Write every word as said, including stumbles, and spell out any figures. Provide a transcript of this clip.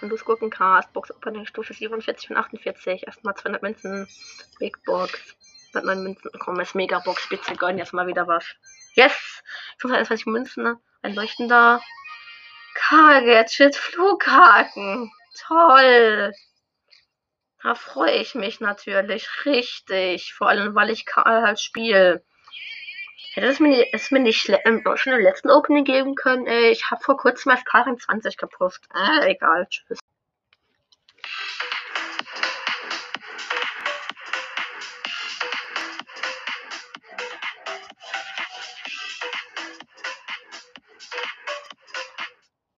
Los Gurkencastbox, Opening Stufe siebenundvierzig von achtundvierzig. Erstmal zweihundert Münzen. Big Box. hundertneun Münzen. Komm, es Megabox. Bitte gönnen jetzt mal wieder was. Yes! fünfhunderteinundzwanzig Münzen. Ein leuchtender Cargadget Flughaken. Toll! Da freue ich mich natürlich. Richtig. Vor allem, weil ich Karl halt spiele. Hätte es mir, es mir nicht ähm, schon im letzten Opening geben können. Ey, ich habe vor kurzem erst Sparring zwanzig geprüft. Äh, egal, tschüss.